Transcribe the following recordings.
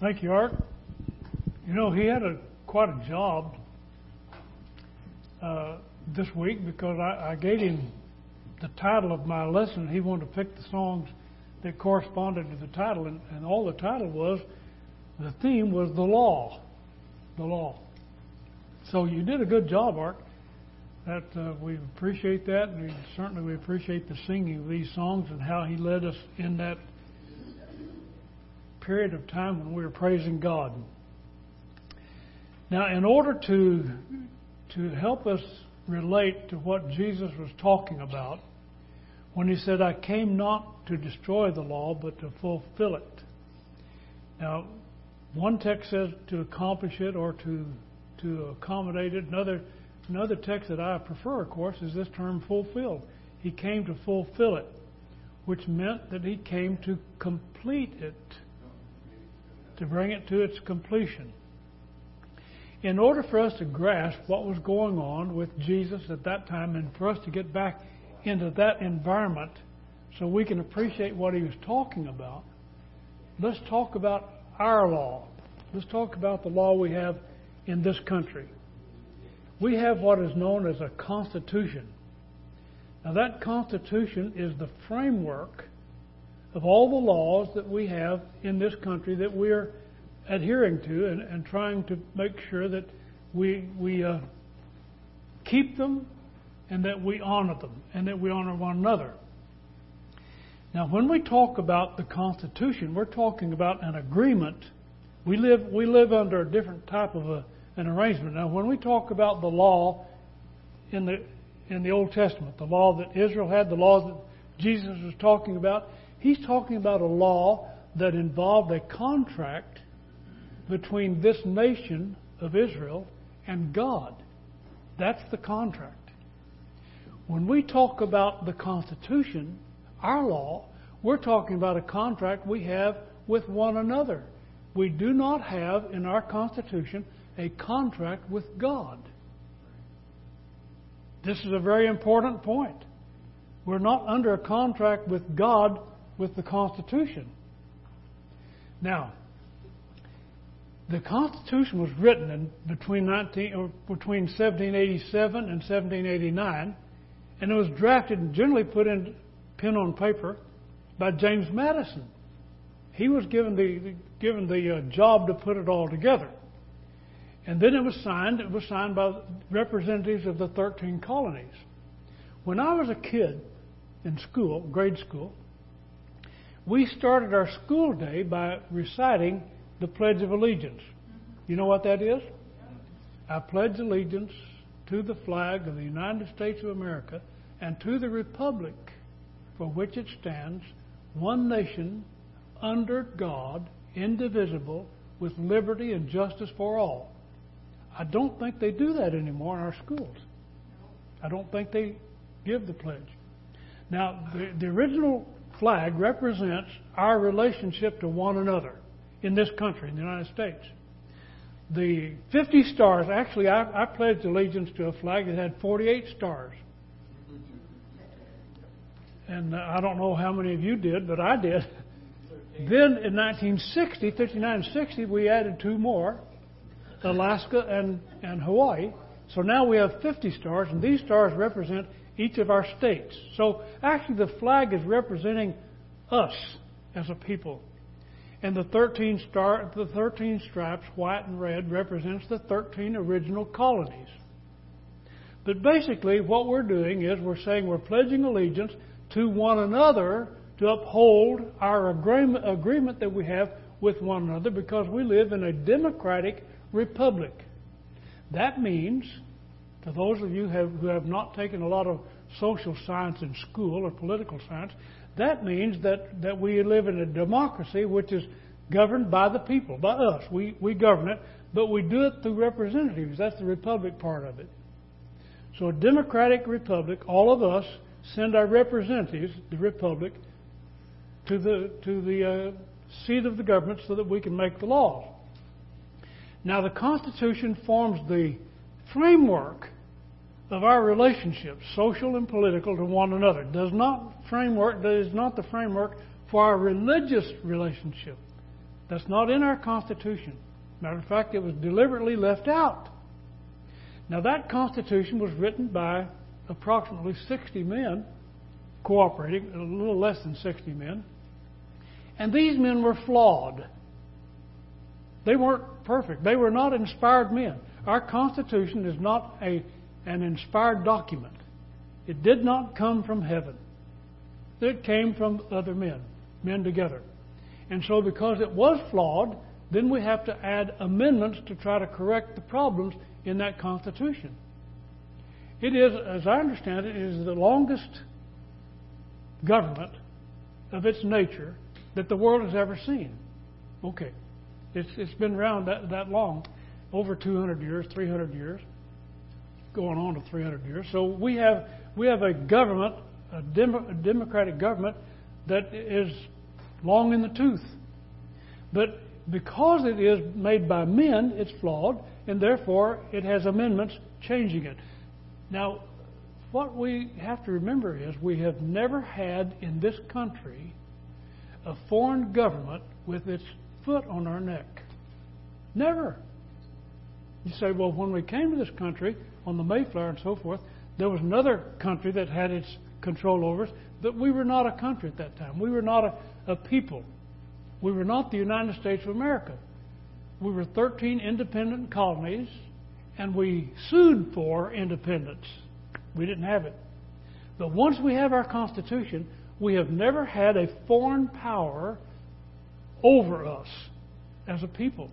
Thank you, Art. You know, he had quite a job this week because I gave him the title of my lesson. He wanted to pick the songs that corresponded to the title, and all the title was, the theme was the law. The law. So you did a good job, Art. That we appreciate that, and we certainly appreciate the singing of these songs and how he led us in that period of time when we were praising God. Now, in order to help us relate to what Jesus was talking about when he said, I came not to destroy the law, but to fulfill it. Now, one text says to accomplish it or to accommodate it. Another text that I prefer, of course, is this term fulfill. He came to fulfill it, which meant that he came to complete it, to bring it to its completion. In order for us to grasp what was going on with Jesus at that time and for us to get back into that environment so we can appreciate what he was talking about, let's talk about our law. Let's talk about the law we have in this country. We have what is known as a constitution. Now, that constitution is the framework of all the laws that we have in this country that we are adhering to and trying to make sure that we keep them and that we honor them and that we honor one another. Now, when we talk about the Constitution, we're talking about an agreement. We live under a different type of an arrangement. Now, when we talk about the law in the Old Testament, the law that Israel had, the laws that Jesus was talking about, he's talking about a law that involved a contract between this nation of Israel and God. That's the contract. When we talk about the Constitution, our law, we're talking about a contract we have with one another. We do not have in our Constitution a contract with God. This is a very important point. We're not under a contract with God with the Constitution. Now, the Constitution was written between 1787 and 1789, and it was drafted and generally put in pen on paper by James Madison. He was given the job to put it all together, and then it was signed. It was signed by representatives of the 13 colonies. When I was a kid in school, grade school, we started our school day by reciting the Pledge of Allegiance. You know what that is? I pledge allegiance to the flag of the United States of America and to the republic for which it stands, one nation, under God, indivisible, with liberty and justice for all. I don't think they do that anymore in our schools. I don't think they give the pledge. Now, the original flag represents our relationship to one another in this country, in the United States. The 50 stars, actually, I pledged allegiance to a flag that had 48 stars. And I don't know how many of you did, but I did. Then in 1960, 59 and 60, we added two more, Alaska and Hawaii. So now we have 50 stars, and these stars represent each of our states. So actually the flag is representing us as a people. And the 13 stripes, white and red, represents the 13 original colonies. But basically what we're doing is we're saying we're pledging allegiance to one another to uphold our agreement that we have with one another because we live in a democratic republic. That means, to those of you who have not taken a lot of social science in school or political science, that means that we live in a democracy which is governed by the people, by us. We govern it, but we do it through representatives. That's the republic part of it. So a democratic republic, all of us send our representatives, the republic, to the seat of the government so that we can make the laws. Now, the Constitution forms the framework of our relationships, social and political, to one another. It is not the framework for our religious relationship. That's not in our Constitution. Matter of fact, it was deliberately left out. Now, that Constitution was written by approximately 60 men cooperating, a little less than 60 men. And these men were flawed. They weren't perfect. They were not inspired men. Our Constitution is not an inspired document. It did not come from heaven. It came from other men, men together. And so because it was flawed, then we have to add amendments to try to correct the problems in that Constitution. It is, as I understand it, is the longest government of its nature that the world has ever seen. Okay, it's been around that long, over 200 years, 300 years, going on to 300 years. So we have a government, a democratic government that is long in the tooth. But because it is made by men, it's flawed, and therefore it has amendments changing it. Now, what we have to remember is we have never had in this country a foreign government with its foot on our neck. Never. You say, well, when we came to this country on the Mayflower and so forth, there was another country that had its control over us, but we were not a country at that time. We were not a people. We were not the United States of America. We were 13 independent colonies, and we sued for independence. We didn't have it. But once we have our Constitution, we have never had a foreign power over us as a people.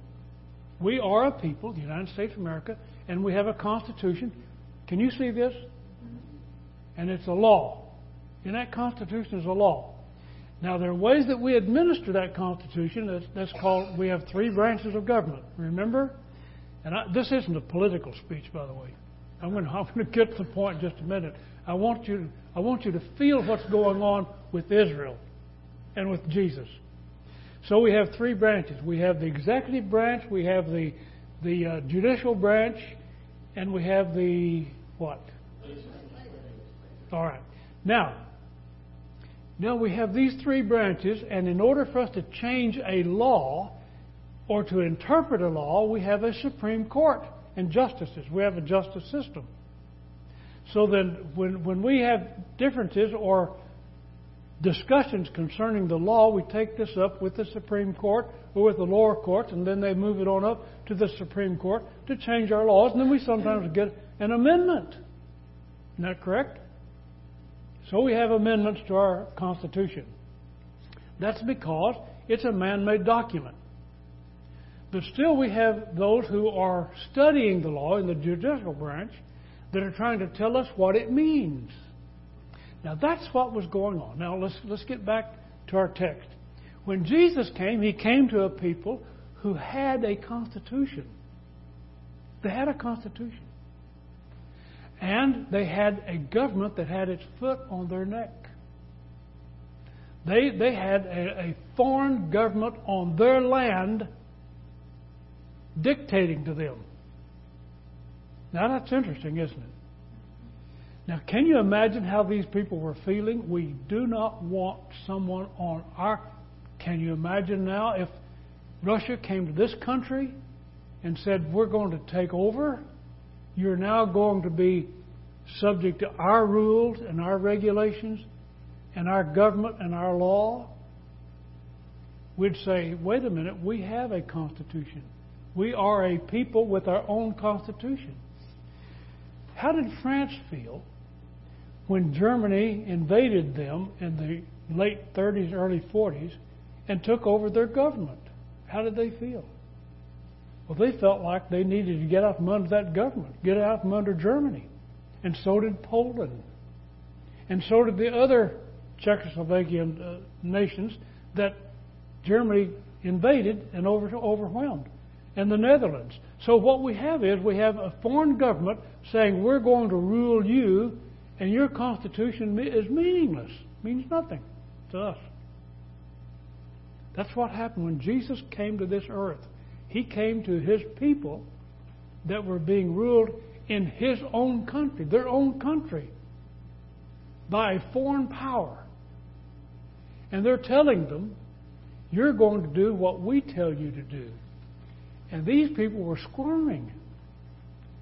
We are a people, the United States of America, and we have a Constitution. Can you see this? And it's a law. And that Constitution is a law. Now, there are ways that we administer that Constitution. That's called, we have three branches of government. Remember? And this isn't a political speech, by the way. I'm going to get to the point in just a minute. I want you to feel what's going on with Israel and with Jesus. So we have three branches. We have the executive branch, we have the judicial branch, and we have the what? All right. Now we have these three branches, and in order for us to change a law or to interpret a law, we have a Supreme Court and justices. We have a justice system. So then when we have differences or discussions concerning the law, we take this up with the Supreme Court or with the lower courts, and then they move it on up to the Supreme Court to change our laws, and then we sometimes get an amendment. Isn't that correct? So we have amendments to our Constitution. That's because it's a man-made document. But still we have those who are studying the law in the judicial branch that are trying to tell us what it means. Now that's what was going on. Now let's get back to our text. When Jesus came, he came to a people who had a Constitution. They had a Constitution. And they had a government that had its foot on their neck. They had a foreign government on their land dictating to them. Now that's interesting, isn't it? Now can you imagine how these people were feeling? We do not want someone on our... Can you imagine now if Russia came to this country and said, we're going to take over? You're now going to be subject to our rules and our regulations and our government and our law. We'd say, wait a minute, we have a Constitution. We are a people with our own Constitution. How did France feel when Germany invaded them in the late 30s, early 40s and took over their government? How did they feel? Well, they felt like they needed to get out from under that government, get out from under Germany. And so did Poland. And so did the other Czechoslovakian nations that Germany invaded and overwhelmed, and the Netherlands. So what we have is we have a foreign government saying, we're going to rule you, and your Constitution is meaningless, means nothing to us. That's what happened when Jesus came to this earth. He came to his people that were being ruled in his own country, their own country, by a foreign power. And they're telling them, You're going to do what we tell you to do. And these people were squirming.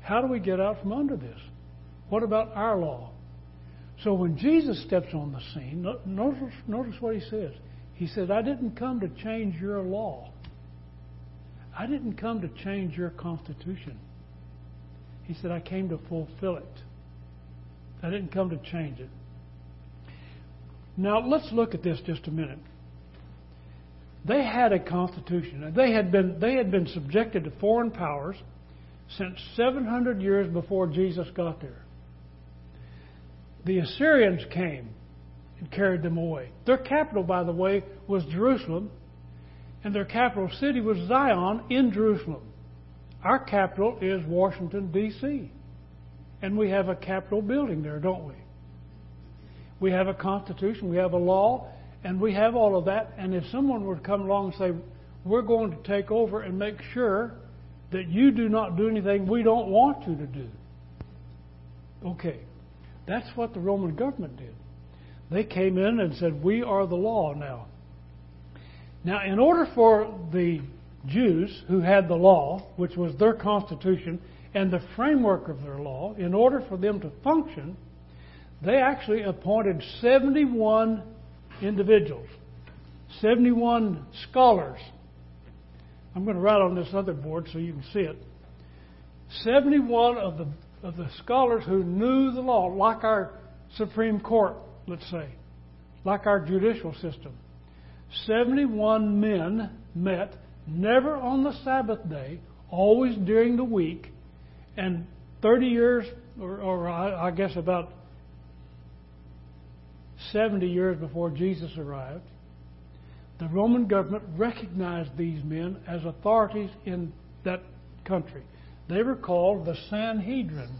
How do we get out from under this? What about our law? So when Jesus steps on the scene, notice what he says. He says, I didn't come to change your law. I didn't come to change your constitution. He said, I came to fulfill it. I didn't come to change it. Now, let's look at this just a minute. They had a constitution, and they had been subjected to foreign powers since 700 years before Jesus got there. The Assyrians came and carried them away. Their capital, by the way, was Jerusalem, and their capital city was Zion in Jerusalem. Our capital is Washington, D.C., and we have a Capitol building there, don't we? We have a constitution, we have a law, and we have all of that. And if someone were to come along and say, we're going to take over and make sure that you do not do anything we don't want you to do. Okay. That's what the Roman government did. They came in and said, we are the law now. Now, in order for the Jews who had the law, which was their constitution and the framework of their law, in order for them to function, they actually appointed 71 individuals, 71 scholars. I'm going to write on this other board so you can see it. 71 of the scholars who knew the law, like our Supreme Court, let's say, like our judicial system. 71 men met, never on the Sabbath day, always during the week, and 30 years, or I guess about 70 years before Jesus arrived, the Roman government recognized these men as authorities in that country. They were called the Sanhedrin,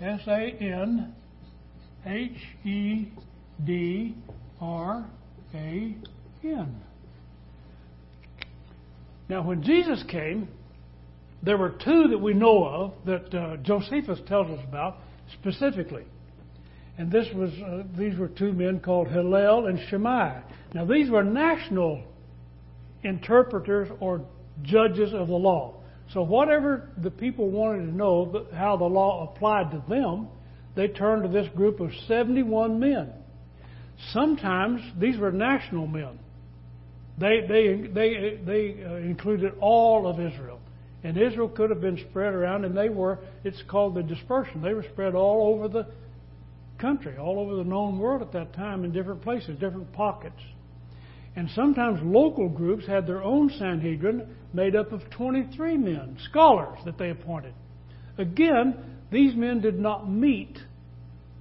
S-A-N-H-E-D-R-A-N. Now, when Jesus came, there were two that we know of that Josephus tells us about specifically. And these were two men called Hillel and Shammai. Now, these were national interpreters or judges of the law. So whatever the people wanted to know how the law applied to them, they turned to this group of 71 men. Sometimes these were national men. They included all of Israel. And Israel could have been spread around, and they were, it's called the dispersion. They were spread all over the country, all over the known world at that time, in different places, different pockets. And sometimes local groups had their own Sanhedrin made up of 23 men, scholars that they appointed. Again, these men did not meet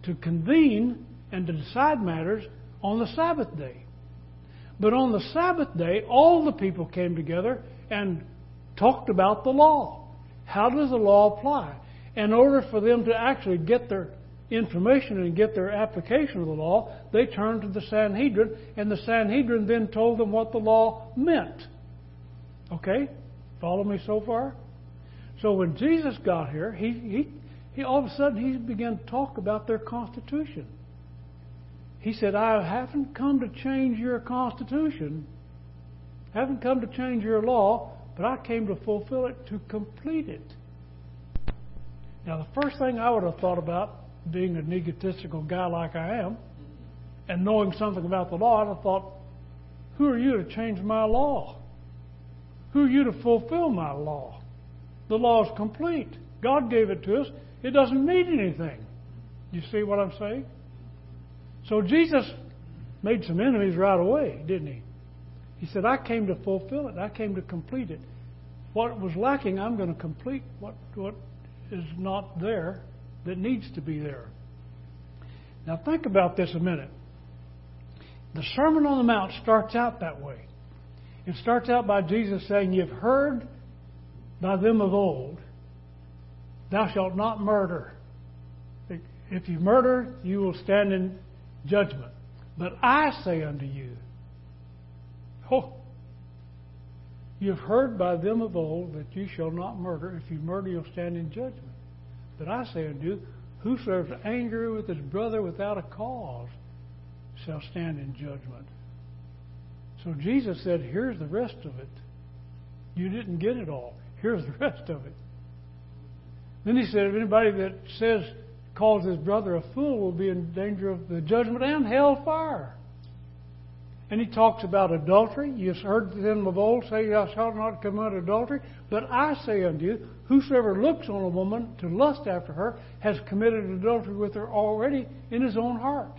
to convene and to decide matters on the Sabbath day. But on the Sabbath day, all the people came together and talked about the law. How does the law apply? In order for them to actually get their information and get their application of the law, they turned to the Sanhedrin, and the Sanhedrin then told them what the law meant. Okay? Follow me so far? So when Jesus got here, he all of a sudden he began to talk about their constitution. He said, I haven't come to change your constitution, I haven't come to change your law, but I came to fulfill it, to complete it. Now, the first thing I would have thought about, being an egotistical guy like I am, and knowing something about the law, I'd have thought, who are you to change my law? Who are you to fulfill my law? The law is complete. God gave it to us. It doesn't need anything. You see what I'm saying? So Jesus made some enemies right away, didn't he? He said, I came to fulfill it. I came to complete it. What was lacking, I'm going to complete. What is not there that needs to be there. Now think about this a minute. The Sermon on the Mount starts out that way. It starts out by Jesus saying, you've heard by them of old, thou shalt not murder. If you murder, you will stand in judgment. But I say unto you, oh, you've heard by them of old that you shall not murder. If you murder, you'll stand in judgment. But I say unto you, whosoever is angry with his brother without a cause shall stand in judgment. So Jesus said, here's the rest of it. You didn't get it all. Here's the rest of it. Then he said, if anybody that calls his brother a fool will be in danger of the judgment and hellfire. And he talks about adultery. You heard them of old say, thou shalt not commit adultery. But I say unto you, whosoever looks on a woman to lust after her has committed adultery with her already in his own heart.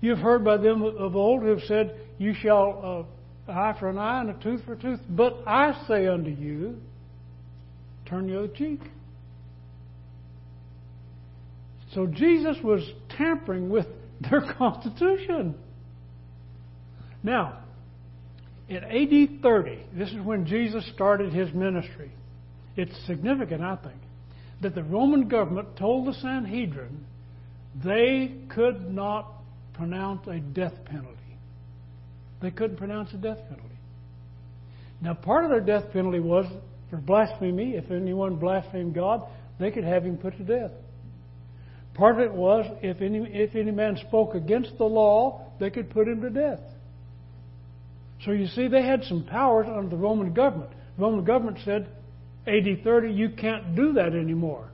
You have heard by them of old who have said, you shall an eye for an eye and a tooth for a tooth. But I say unto you, turn the other cheek. So Jesus was tampering with their constitution. Now, in AD 30, this is when Jesus started his ministry. It's significant, I think, that the Roman government told the Sanhedrin they could not pronounce a death penalty. They couldn't pronounce a death penalty. Now, part of their death penalty was for blasphemy. If anyone blasphemed God, they could have him put to death. Part of it was if any man spoke against the law, they could put him to death. So you see, they had some powers under the Roman government. The Roman government said, AD 30, you can't do that anymore.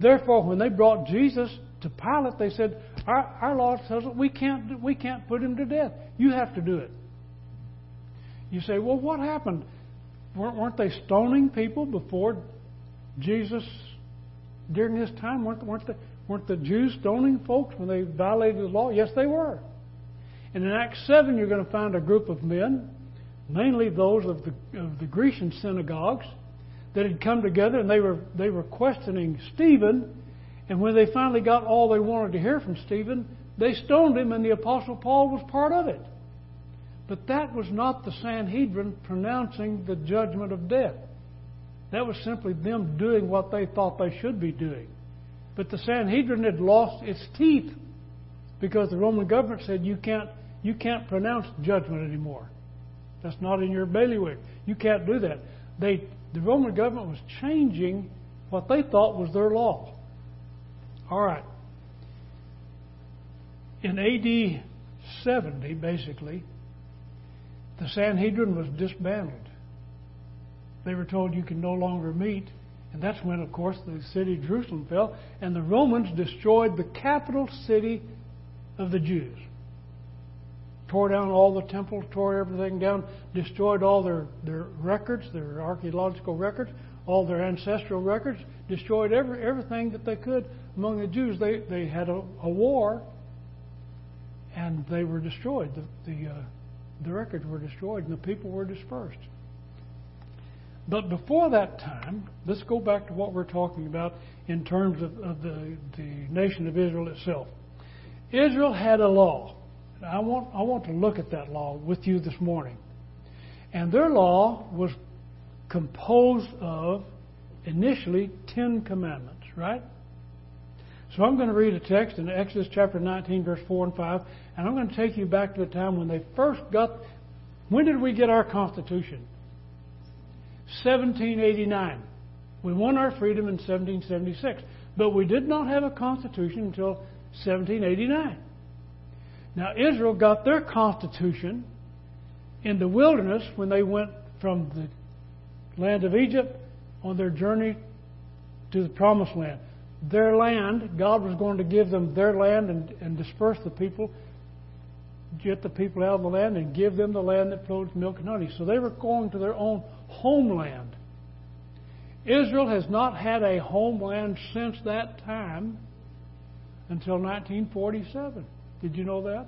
Therefore, when they brought Jesus to Pilate, they said, our law tells us we can't put him to death. You have to do it. You say, well, what happened? Weren't they stoning people before Jesus during his time? Weren't the Jews stoning folks when they violated the law? Yes, they were. And in Acts 7, you're going to find a group of men, mainly those of the Grecian synagogues, that had come together and they were questioning Stephen. And when they finally got all they wanted to hear from Stephen, they stoned him, and the Apostle Paul was part of it. But that was not the Sanhedrin pronouncing the judgment of death. That was simply them doing what they thought they should be doing. But the Sanhedrin had lost its teeth because the Roman government said, you can't pronounce judgment anymore. That's not in your bailiwick. You can't do that. The Roman government was changing what they thought was their law. All right. In AD 70, basically, the Sanhedrin was disbanded. They were told you can no longer meet. And that's when, of course, the city of Jerusalem fell. And the Romans destroyed the capital city of the Jews. Tore down all the temples, tore everything down, destroyed all their records, their archaeological records, all their ancestral records, destroyed everything that they could among the Jews. They had a war, and they were destroyed. The records were destroyed, and the people were dispersed. But before that time, let's go back to what we're talking about in terms of the nation of Israel itself. Israel had a law. I want to look at that law with you this morning. And their law was composed of, initially, 10 commandments, right? So I'm going to read a text in Exodus chapter 19, verse 4 and 5, and I'm going to take you back to the time when they first got... When did we get our Constitution? 1789. We won our freedom in 1776, but we did not have a Constitution until 1789. Now, Israel got their Constitution in the wilderness when they went from the land of Egypt on their journey to the Promised Land. Their land, God was going to give them their land and disperse the people, get the people out of the land and give them the land that flowed with milk and honey. So they were going to their own homeland. Israel has not had a homeland since that time until 1947. Did you know that?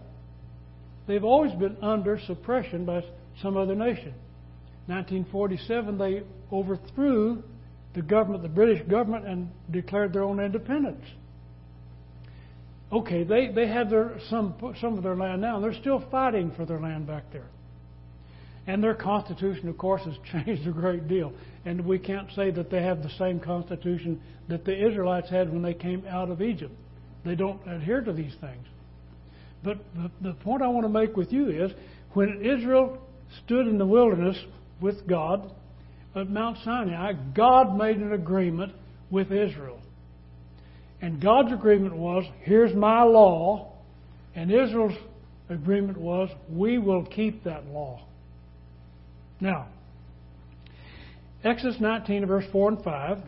They've always been under suppression by some other nation. 1947, they overthrew the government, the British government, and declared their own independence. Okay, they have some of their land now, and they're still fighting for their land back there. And their constitution, of course, has changed a great deal. And we can't say that they have the same constitution that the Israelites had when they came out of Egypt. They don't adhere to these things. But the point I want to make with you is, when Israel stood in the wilderness with God at Mount Sinai, God made an agreement with Israel. And God's agreement was, here's my law, and Israel's agreement was, we will keep that law. Now, Exodus 19, verse 4 and 5,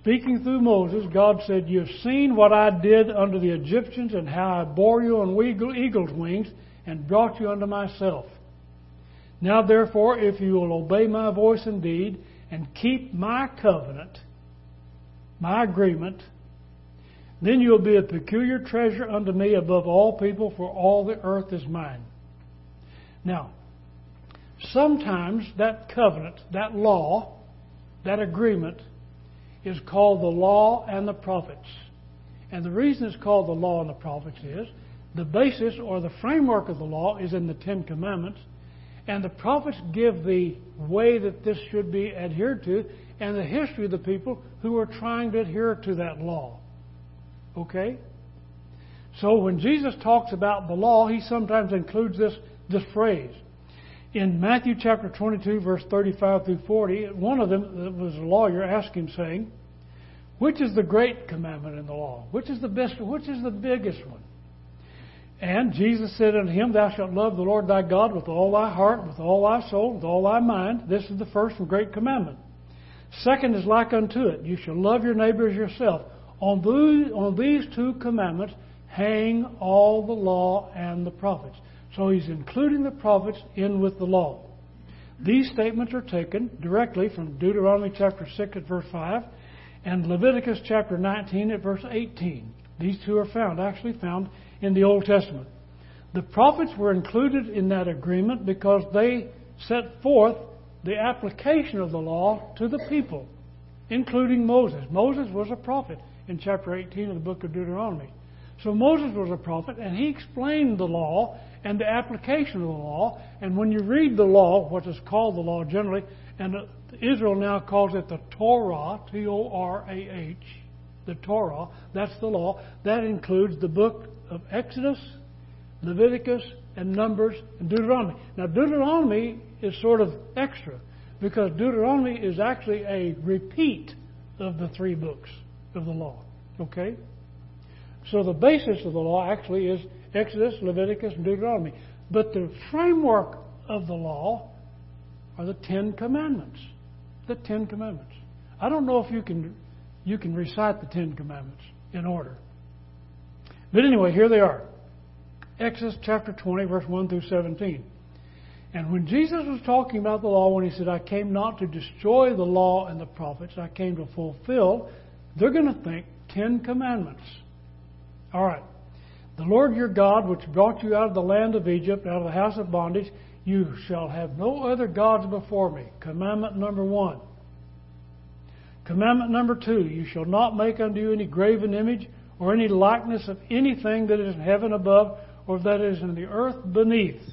speaking through Moses, God said, "You've seen what I did unto the Egyptians and how I bore you on eagle's wings and brought you unto myself. Now therefore, if you will obey my voice indeed and keep my covenant, my agreement, then you will be a peculiar treasure unto me above all people, for all the earth is mine." Now, sometimes that covenant, that law, that agreement is called the law and the prophets. And the reason it's called the law and the prophets is the basis or the framework of the law is in the Ten Commandments, and the prophets give the way that this should be adhered to and the history of the people who are trying to adhere to that law. Okay? So when Jesus talks about the law, he sometimes includes this phrase. In Matthew chapter 22, verse 35 through 40, one of them was a lawyer, asked him, saying, "Which is the great commandment in the law? Which is the best? Which is the biggest one?" And Jesus said unto him, "Thou shalt love the Lord thy God with all thy heart, with all thy soul, with all thy mind." This is the first and great commandment. Second is like unto it, "You shall love your neighbor as yourself." On these two commandments hang all the law and the prophets. So he's including the prophets in with the law. These statements are taken directly from Deuteronomy chapter 6 at verse 5 and Leviticus chapter 19 at verse 18. These two are actually found in the Old Testament. The prophets were included in that agreement because they set forth the application of the law to the people, including Moses. Moses was a prophet in chapter 18 of the book of Deuteronomy. So Moses was a prophet, and he explained the law and the application of the law. And when you read the law, what is called the law generally, and Israel now calls it the Torah, T-O-R-A-H, the Torah, that's the law. That includes the book of Exodus, Leviticus, and Numbers, and Deuteronomy. Now, Deuteronomy is sort of extra because Deuteronomy is actually a repeat of the three books of the law, okay? So the basis of the law actually is Exodus, Leviticus, and Deuteronomy. But the framework of the law are the Ten Commandments. The Ten Commandments. I don't know if you can recite the Ten Commandments in order. But anyway, here they are. Exodus chapter 20, verse 1 through 17. And when Jesus was talking about the law, when he said, "I came not to destroy the law and the prophets, I came to fulfill," they're going to think 10 commandments. All right. "The Lord your God, which brought you out of the land of Egypt, out of the house of bondage, you shall have no other gods before me." Commandment number 1. Commandment number 2, "You shall not make unto you any graven image or any likeness of anything that is in heaven above or that is in the earth beneath,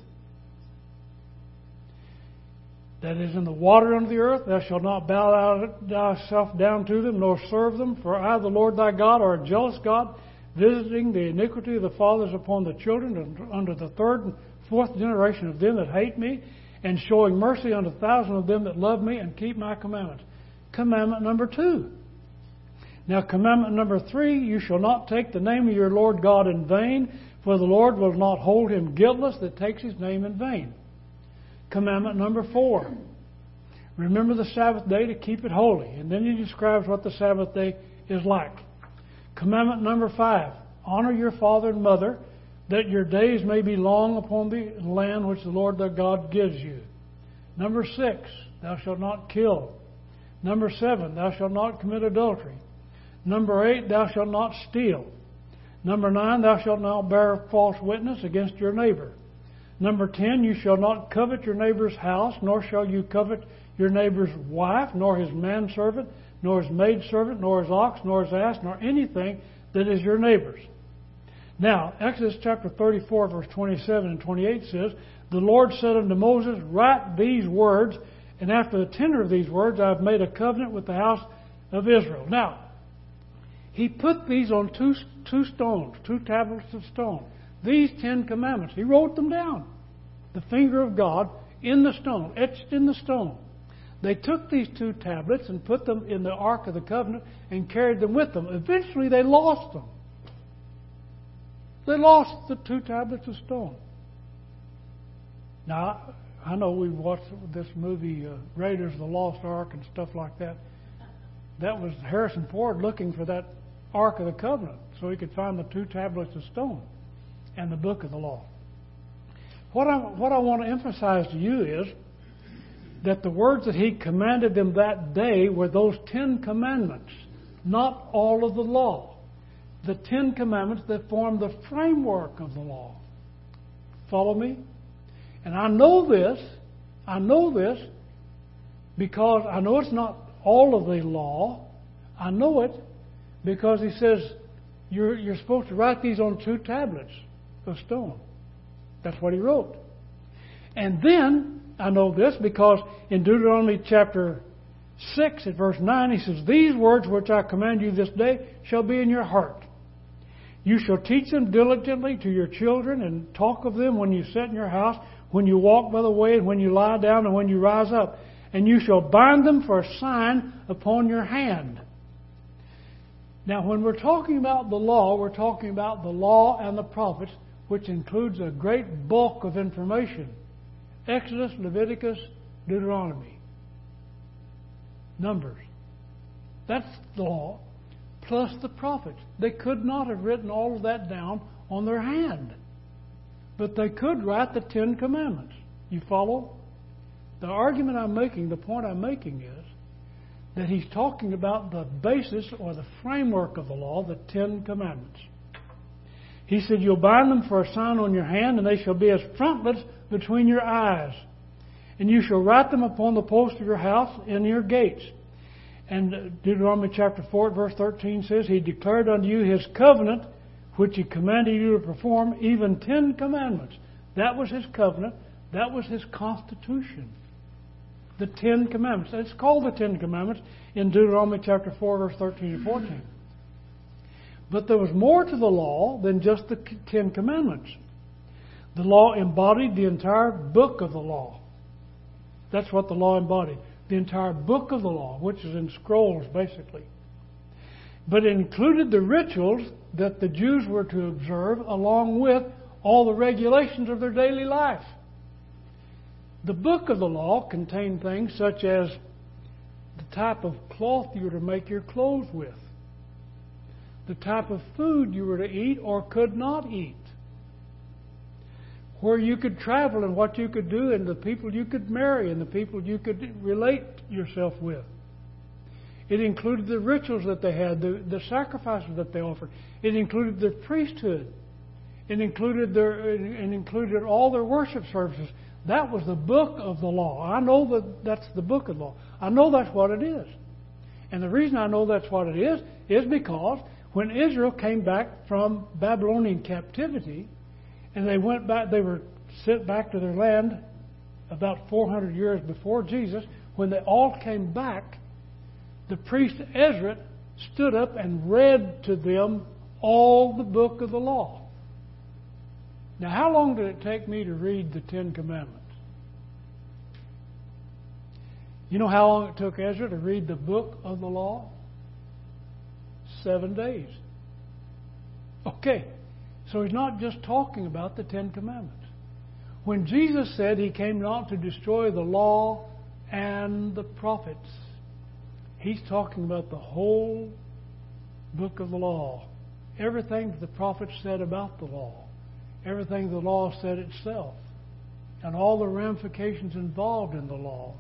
that is in the water under the earth. Thou shalt not bow thyself down to them, nor serve them. For I, the Lord thy God, are a jealous God, visiting the iniquity of the fathers upon the children unto the third and fourth generation of them that hate me, and showing mercy unto 1,000 of them that love me and keep my commandments." Commandment number 2. Now, commandment number 3, "You shall not take the name of your Lord God in vain, for the Lord will not hold him guiltless that takes his name in vain." Commandment number 4, "Remember the Sabbath day to keep it holy." And then he describes what the Sabbath day is like. Commandment number 5, "Honor your father and mother, that your days may be long upon the land which the Lord thy God gives you." Number 6, "Thou shalt not kill." Number 7, "Thou shalt not commit adultery." Number 8, "Thou shalt not steal." Number 9, "Thou shalt not bear false witness against your neighbor." Number 10, "You shall not covet your neighbor's house, nor shall you covet your neighbor's wife, nor his manservant, nor his maidservant, nor his ox, nor his ass, nor anything that is your neighbor's. Now, Exodus chapter 34, verse 27 and 28 says, "The Lord said unto Moses, Write these words, and after the tenor of these words I have made a covenant with the house of Israel." Now, he put these on two stones, two tablets of stone. These 10 commandments, he wrote them down. The finger of God in the stone, etched in the stone. They took these two tablets and put them in the Ark of the Covenant and carried them with them. Eventually they lost them. They lost the 2 tablets of stone. Now, I know we've watched this movie, Raiders of the Lost Ark and stuff like that. That was Harrison Ford looking for that Ark of the Covenant so he could find the 2 tablets of stone and the book of the law. What I want to emphasize to you is that the words that he commanded them that day were those 10 commandments, not all of the law. The 10 commandments that form the framework of the law. Follow me? And I know this because I know it's not all of the law. I know it because he says you're supposed to write these on 2 tablets of stone. That's what he wrote. And then I know this because in Deuteronomy chapter 6 at verse 9 he says, "These words which I command you this day shall be in your heart. You shall teach them diligently to your children and talk of them when you sit in your house, when you walk by the way, and when you lie down, and when you rise up. And you shall bind them for a sign upon your hand." Now, when we're talking about the law, we're talking about the law and the prophets, which includes a great bulk of information. Exodus, Leviticus, Deuteronomy, Numbers. That's the law. Plus the prophets. They could not have written all of that down on their hand. But they could write the 10 commandments. You follow? The argument I'm making, the point I'm making is that he's talking about the basis or the framework of the law, the 10 commandments. He said, "You'll bind them for a sign on your hand, and they shall be as frontlets between your eyes. And you shall write them upon the post of your house and your gates." And Deuteronomy chapter 4, verse 13 says, "He declared unto you his covenant, which he commanded you to perform, even 10 commandments." That was his covenant. That was his constitution. The 10 commandments. It's called the 10 commandments in Deuteronomy chapter 4, verse 13 and 14. But there was more to the law than just the 10 commandments. The law embodied the entire book of the law. That's what the law embodied. The entire book of the law, which is in scrolls basically. But it included the rituals that the Jews were to observe along with all the regulations of their daily life. The book of the law contained things such as the type of cloth you were to make your clothes with, the type of food you were to eat or could not eat, where you could travel and what you could do and the people you could marry and the people you could relate yourself with. It included the rituals that they had, the sacrifices that they offered. It included their priesthood. It included all their worship services. That was the book of the law. I know that that's the book of the law. I know that's what it is. And the reason I know that's what it is because when Israel came back from Babylonian captivity, and they went back, they were sent back to their land about 400 years before Jesus. When they all came back, the priest Ezra stood up and read to them all the book of the law. Now, how long did it take me to read the 10 commandments? You know how long it took Ezra to read the book of the law? 7 days. Okay. So he's not just talking about the 10 commandments. When Jesus said he came not to destroy the law and the prophets, he's talking about the whole book of the law. Everything the prophets said about the law. Everything the law said itself. And all the ramifications involved in the law.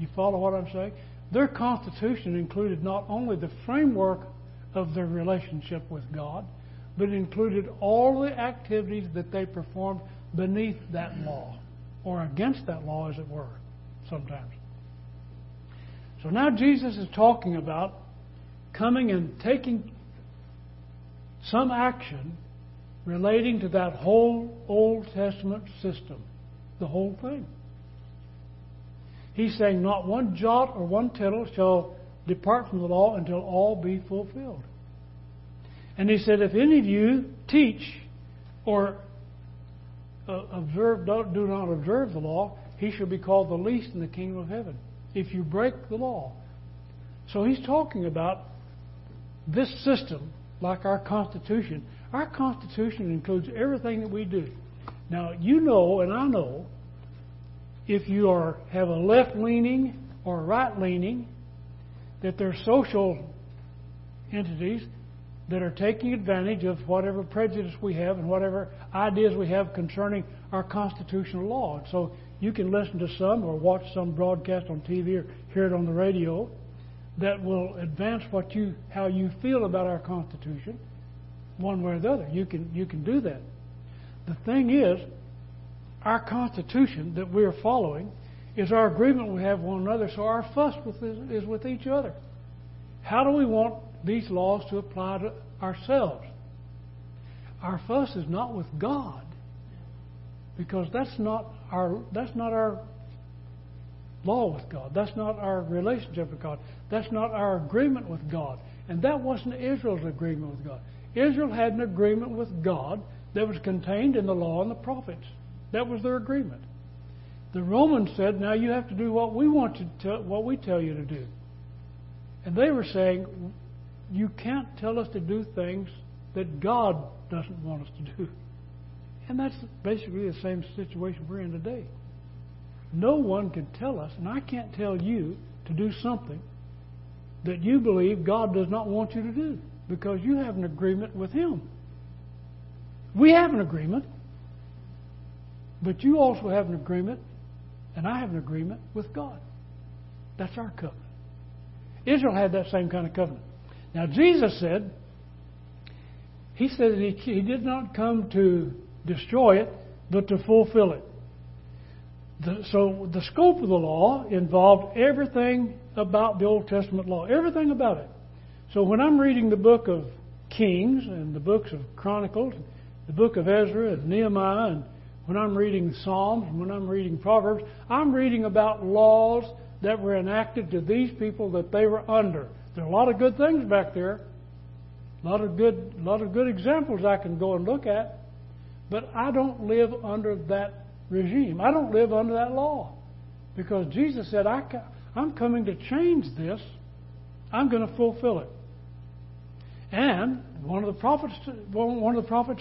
You follow what I'm saying? Their constitution included not only the framework of their relationship with God, but it included all the activities that they performed beneath that law, or against that law, as it were, sometimes. So now Jesus is talking about coming and taking some action relating to that whole Old Testament system, the whole thing. He's saying, "Not one jot or one tittle shall depart from the law until all be fulfilled." And he said, "If any of you teach or do not observe the law, he shall be called the least in the kingdom of heaven." If you break the law. So he's talking about this system, like our Constitution, Our Constitution includes everything that we do. Now, you know, and I know, if you have a left-leaning or right-leaning, that they're social entities that are taking advantage of whatever prejudice we have and whatever ideas we have concerning our constitutional law. And so you can listen to some or watch some broadcast on TV or hear it on the radio that will advance how you feel about our Constitution one way or the other. You can do that. The thing is, our Constitution that we are following is our agreement we have with one another, so our fuss is with each other. How do we want these laws to apply to ourselves? Our fuss is not with God, because that's not our law with God. That's not our relationship with God. That's not our agreement with God. And that wasn't Israel's agreement with God. Israel had an agreement with God that was contained in the law and the prophets. That was their agreement. The Romans said, "Now you have to do what we tell you to do." And they were saying, "You can't tell us to do things that God doesn't want us to do." And that's basically the same situation we're in today. No one can tell us, and I can't tell you to do something that you believe God does not want you to do, because you have an agreement with Him. We have an agreement, but you also have an agreement, and I have an agreement with God. That's our covenant. Israel had that same kind of covenant. Now, Jesus said, He said that He did not come to destroy it, but to fulfill it. So the scope of the law involved everything about the Old Testament law, everything about it. So when I'm reading the book of Kings and the books of Chronicles, the book of Ezra and Nehemiah, and when I'm reading Psalms and when I'm reading Proverbs, I'm reading about laws that were enacted to these people that they were under. There are a lot of good things back there, a lot of good examples I can go and look at, but I don't live under that regime. I don't live under that law, because Jesus said, I'm coming to change this. I'm going to fulfill it. And one of the prophets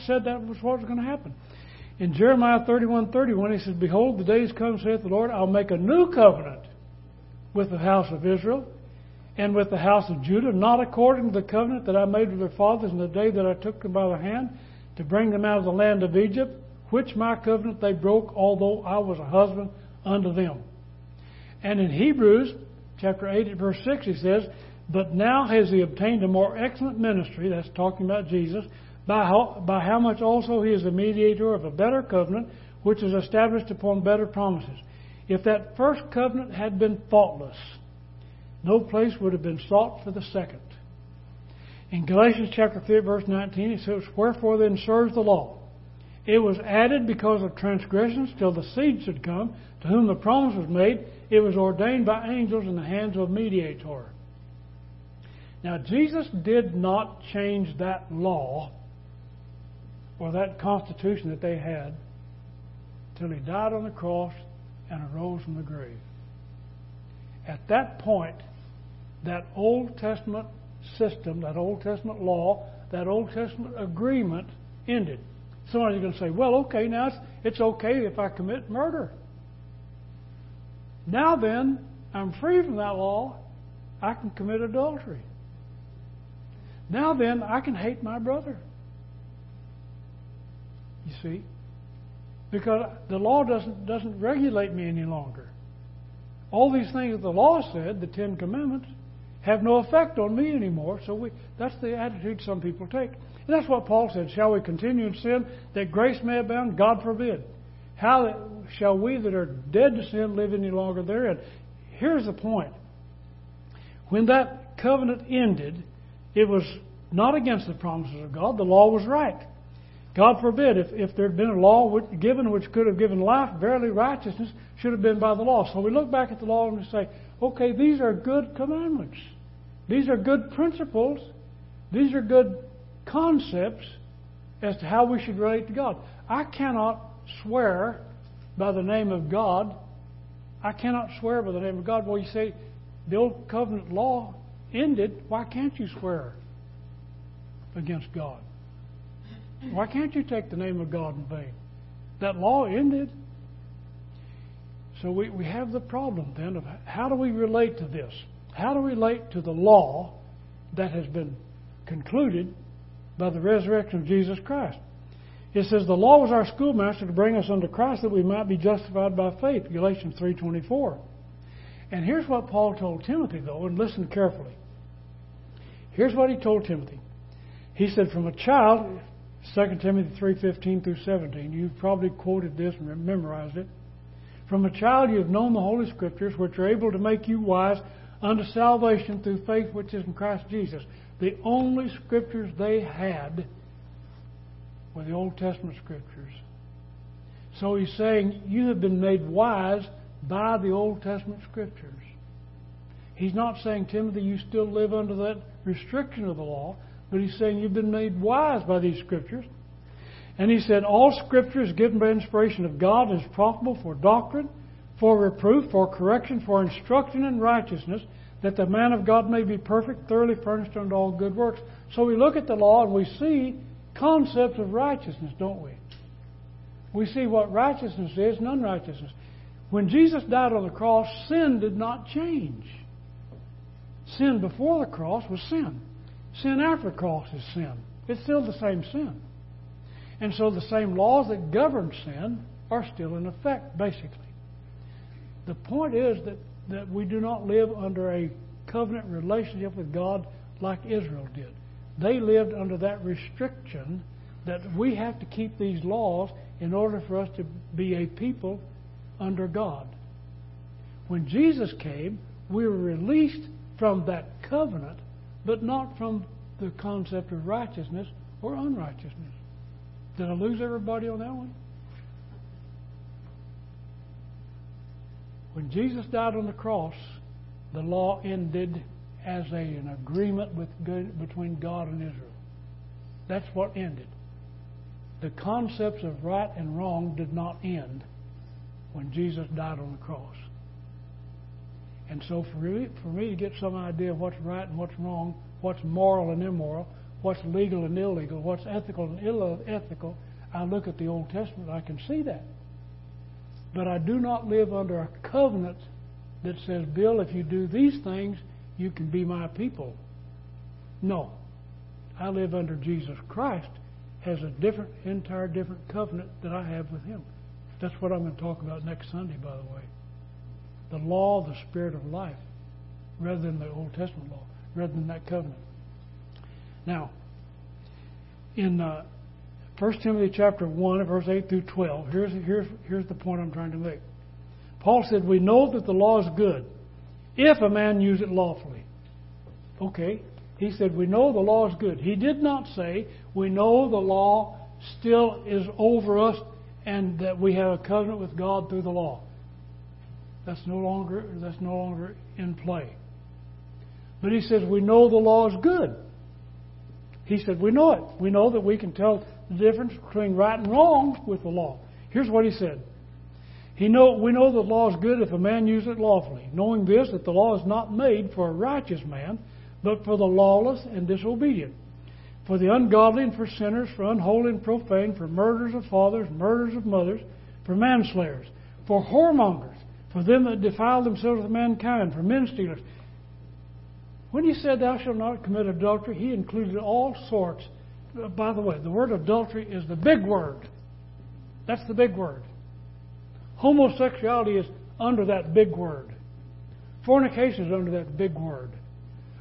said that was what was going to happen. In Jeremiah 31:31, he says, "Behold, the days come, saith the Lord, I'll make a new covenant with the house of Israel and with the house of Judah, not according to the covenant that I made with their fathers in the day that I took them by the hand to bring them out of the land of Egypt, which my covenant they broke, although I was a husband unto them." And in Hebrews chapter 8 and verse 6, he says, "But now has he obtained a more excellent ministry," that's talking about Jesus, by how much also he is the mediator of a better covenant, which is established upon better promises. If that first covenant had been faultless, no place would have been sought for the second." In Galatians chapter 3 verse 19, it says, "Wherefore then serves the law? It was added because of transgressions till the seed should come, to whom the promise was made. It was ordained by angels in the hands of a mediator." Now, Jesus did not change that law or that constitution that they had till He died on the cross and arose from the grave. At that point, that Old Testament system, that Old Testament law, that Old Testament agreement ended. Somebody's going to say, "Well, okay, now it's okay if I commit murder. Now then, I'm free from that law. I can commit adultery. Now then, I can hate my brother." You see? Because the law doesn't regulate me any longer. All these things that the law said, the Ten Commandments, have no effect on me anymore. So that's the attitude some people take. And that's what Paul said, "Shall we continue in sin that grace may abound? God forbid. How shall we that are dead to sin live any longer therein?" Here's the point. When that covenant ended, it was not against the promises of God. The law was right. God forbid, if there had been a law given which could have given life, verily righteousness should have been by the law. So we look back at the law and we say, okay, these are good commandments. These are good principles. These are good concepts as to how we should relate to God. I cannot swear by the name of God. I cannot swear by the name of God. Well, you say the old covenant law ended. Why can't you swear against God? Why can't you take the name of God in vain? That law ended. So we have the problem then of how do we relate to this? How do we relate to the law that has been concluded by the resurrection of Jesus Christ? It says, the law was our schoolmaster to bring us unto Christ that we might be justified by faith, Galatians 3:24. And here's what Paul told Timothy, though, and listen carefully. Here's what he told Timothy. He said, from a child, 2 Timothy 3:15 through 17, you've probably quoted this and memorized it. From a child you have known the Holy Scriptures, which are able to make you wise unto salvation through faith which is in Christ Jesus. The only Scriptures they had were the Old Testament Scriptures. So he's saying, you have been made wise by the Old Testament Scriptures. He's not saying, Timothy, you still live under that restriction of the law, but he's saying you've been made wise by these Scriptures. And he said, all Scripture is given by inspiration of God and is profitable for doctrine, for reproof, for correction, for instruction in righteousness, that the man of God may be perfect, thoroughly furnished unto all good works. So we look at the law and we see concepts of righteousness, don't we? We see what righteousness is and unrighteousness. When Jesus died on the cross, sin did not change. Sin before the cross was sin. Sin after the cross is sin. It's still the same sin. And so the same laws that govern sin are still in effect, basically. The point is that we do not live under a covenant relationship with God like Israel did. They lived under that restriction that we have to keep these laws in order for us to be a people under God. When Jesus came, we were released from that covenant, but not from the concept of righteousness or unrighteousness. Did I lose everybody on that one? When Jesus died on the cross, the law ended as an agreement between God and Israel. That's what ended. The concepts of right and wrong did not end when Jesus died on the cross. And so for me to get some idea of what's right and what's wrong, what's moral and immoral, what's legal and illegal, what's ethical and unethical, I look at the Old Testament, I can see that. But I do not live under a covenant that says, Bill, if you do these things, you can be my people. No. I live under Jesus Christ as a entire different covenant that I have with Him. That's what I'm going to talk about next Sunday, by the way. The law, the spirit of life, rather than the Old Testament law, rather than that covenant. Now, in 1 Timothy chapter 1, verse 8 through 12, here's the point I'm trying to make. Paul said, we know that the law is good if a man use it lawfully. Okay, he said, we know the law is good. He did not say, we know the law still is over us and that we have a covenant with God through the law. That's no longer in play. But he says, we know the law is good. He said, we know it. We know that we can tell the difference between right and wrong with the law. Here's what he said. We know the law is good if a man use it lawfully, knowing this, that the law is not made for a righteous man, but for the lawless and disobedient, for the ungodly and for sinners, for unholy and profane, for murderers of fathers, murderers of mothers, for manslayers, for whoremongers, for them that defile themselves with mankind, for men stealers. When he said, thou shalt not commit adultery, he included all sorts. By the way, the word adultery is the big word. That's the big word. Homosexuality is under that big word. Fornication is under that big word.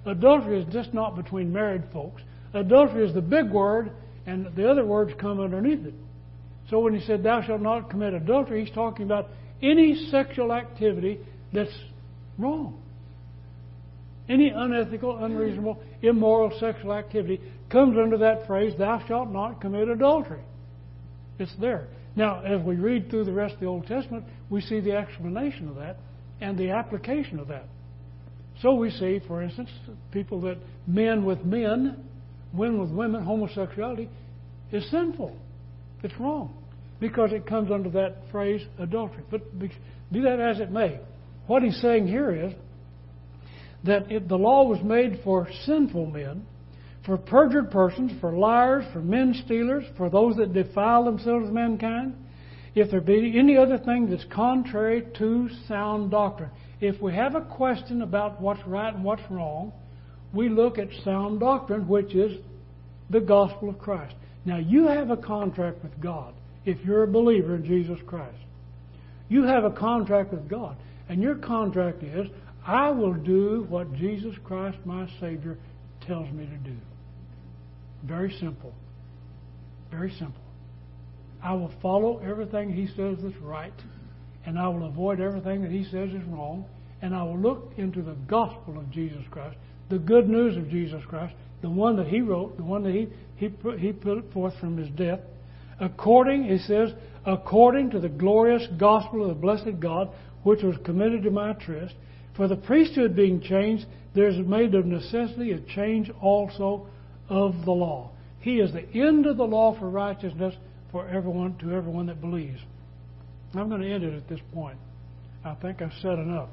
Adultery is just not between married folks. Adultery is the big word, and the other words come underneath it. So when he said, thou shalt not commit adultery, he's talking about any sexual activity that's wrong. Any unethical, unreasonable, immoral sexual activity comes under that phrase, thou shalt not commit adultery. It's there. Now, as we read through the rest of the Old Testament, we see the explanation of that and the application of that. So we see, for instance, men with men, women with women, homosexuality is sinful. It's wrong because it comes under that phrase, adultery. But be that as it may, what he's saying here is that the law was made for sinful men, for perjured persons, for liars, for men stealers, for those that defile themselves with mankind, if there be any other thing that's contrary to sound doctrine. If we have a question about what's right and what's wrong, we look at sound doctrine, which is the gospel of Christ. Now, you have a contract with God if you're a believer in Jesus Christ. You have a contract with God, and your contract is, I will do what Jesus Christ, my Savior, tells me to do. Very simple. Very simple. I will follow everything He says that's right, and I will avoid everything that He says is wrong, and I will look into the gospel of Jesus Christ, the good news of Jesus Christ, the one that He wrote, the one that He put forth from His death, according, He says, according to the glorious gospel of the blessed God, which was committed to my trust. For the priesthood being changed, there is made of necessity a change also of the law. He is the end of the law for righteousness for everyone, to everyone that believes. I'm going to end it at this point. I think I've said enough.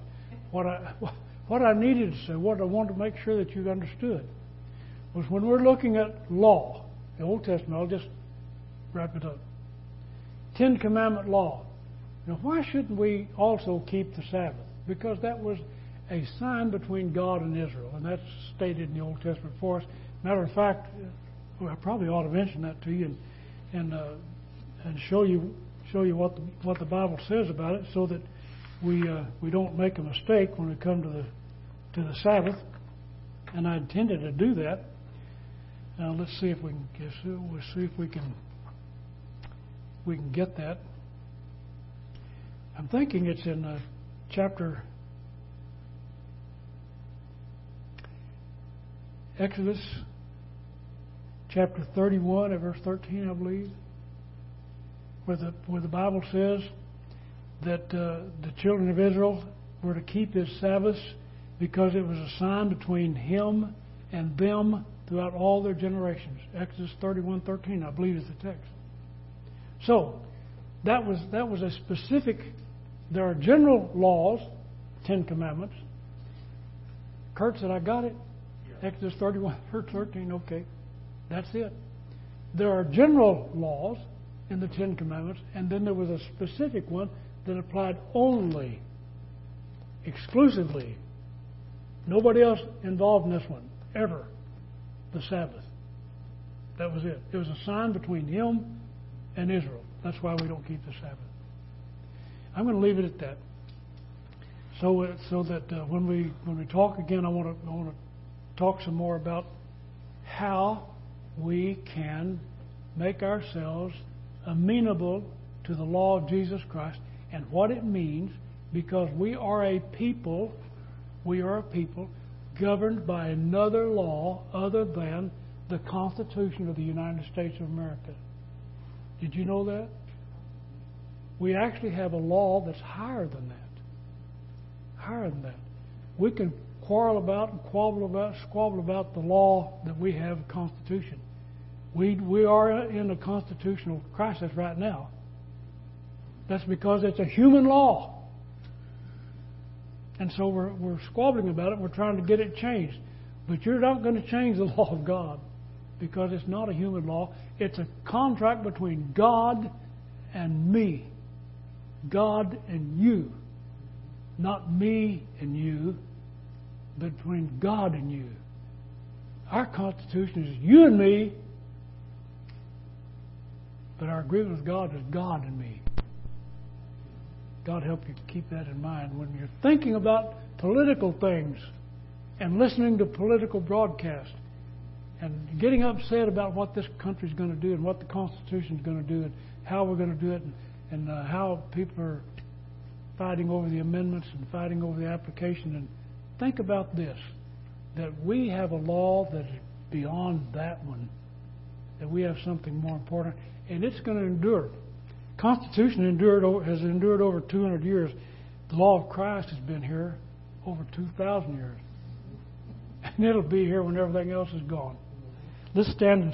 What I needed to say, what I wanted to make sure that you understood, was when we're looking at law, the Old Testament, I'll just wrap it up. 10 Commandment law. Now, why shouldn't we also keep the Sabbath? Because that was a sign between God and Israel, and that's stated in the Old Testament for us. Matter of fact, I probably ought to mention that to you and show you what the Bible says about it, so that we don't make a mistake when we come to the Sabbath. And I intended to do that. Now let's see if we can see if we can get that. I'm thinking it's in chapter Exodus, chapter 31, at verse 13, I believe, where the Bible says that the children of Israel were to keep His Sabbaths because it was a sign between Him and them throughout all their generations. Exodus 31:13, I believe, is the text. So that was a specific. There are general laws, 10 Commandments. Kurt said, I got it. Yeah. Exodus 31:13, okay. That's it. There are general laws in the 10 Commandments, and then there was a specific one that applied only, exclusively, nobody else involved in this one, ever, the Sabbath. That was it. It was a sign between Him and Israel. That's why we don't keep the Sabbath. I'm going to leave it at that. So that when we talk again, I want to talk some more about how we can make ourselves amenable to the law of Jesus Christ and what it means, because we are a people governed by another law other than the Constitution of the United States of America. Did you know that? We actually have a law that's higher than that. Higher than that. We can quarrel about and squabble about the law that we have, a Constitution. We are in a constitutional crisis right now. That's because it's a human law. And so we're squabbling about it. We're trying to get it changed. But you're not going to change the law of God, because it's not a human law. It's a contract between God and me. God and you. Not me and you, but between God and you. Our Constitution is you and me, but our agreement with God is God and me. God help you to keep that in mind when you're thinking about political things and listening to political broadcasts and getting upset about what this country's going to do and what the Constitution's going to do and how we're going to do it and how people are fighting over the amendments and fighting over the application. And think about this, that we have a law that is beyond that one, that we have something more important, and it's going to endure. Constitution has endured over 200 years. The law of Christ has been here over 2,000 years. And it'll be here when everything else is gone. Let's stand and